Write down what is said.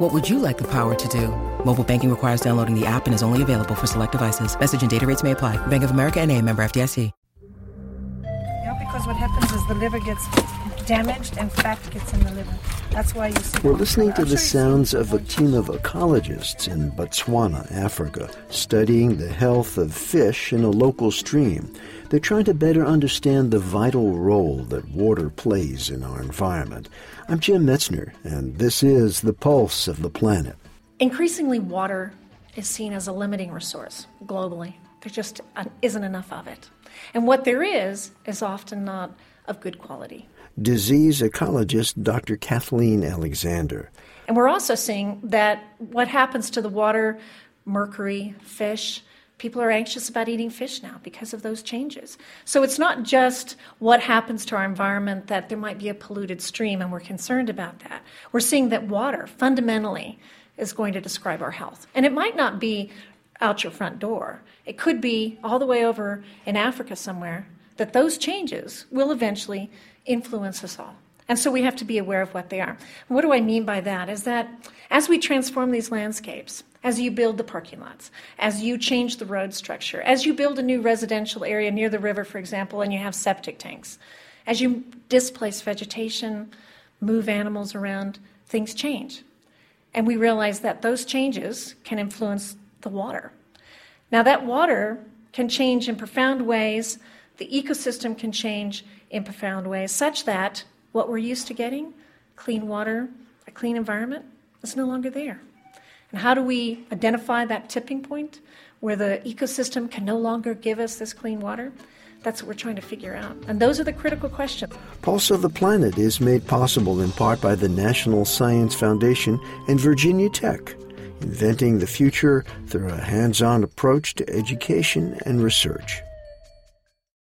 What would you like the power to do? Mobile banking requires downloading the app and is only available for select devices. Message and data rates may apply. Bank of America NA, member FDIC. Yeah, because what happens is the liver gets damaged and fat gets in the liver. That's why you see. We're listening to the sounds of a team of ecologists in Botswana, Africa, studying the health of fish in a local stream. They're trying to better understand the vital role that water plays in our environment. I'm Jim Metzner, and this is The Pulse of the Planet. Increasingly, water is seen as a limiting resource globally. There just isn't enough of it. And what there is often not of good quality. Disease ecologist Dr. Kathleen Alexander. And we're also seeing that what happens to the water, mercury, fish, people are anxious about eating fish now because of those changes. So it's not just what happens to our environment, that there might be a polluted stream, and we're concerned about that. We're seeing that water fundamentally is going to describe our health. And it might not be out your front door. It could be all the way over in Africa somewhere, that those changes will eventually influence us all. And so we have to be aware of what they are. What do I mean by that? Is that as we transform these landscapes, as you build the parking lots, as you change the road structure, as you build a new residential area near the river, for example, and you have septic tanks, as you displace vegetation, move animals around, things change. And we realize that those changes can influence the water. Now, that water can change in profound ways. The ecosystem can change in profound ways, such that what we're used to getting, clean water, a clean environment, is no longer there. And how do we identify that tipping point where the ecosystem can no longer give us this clean water? That's what we're trying to figure out. And those are the critical questions. Pulse of the Planet is made possible in part by the National Science Foundation and Virginia Tech, inventing the future through a hands-on approach to education and research.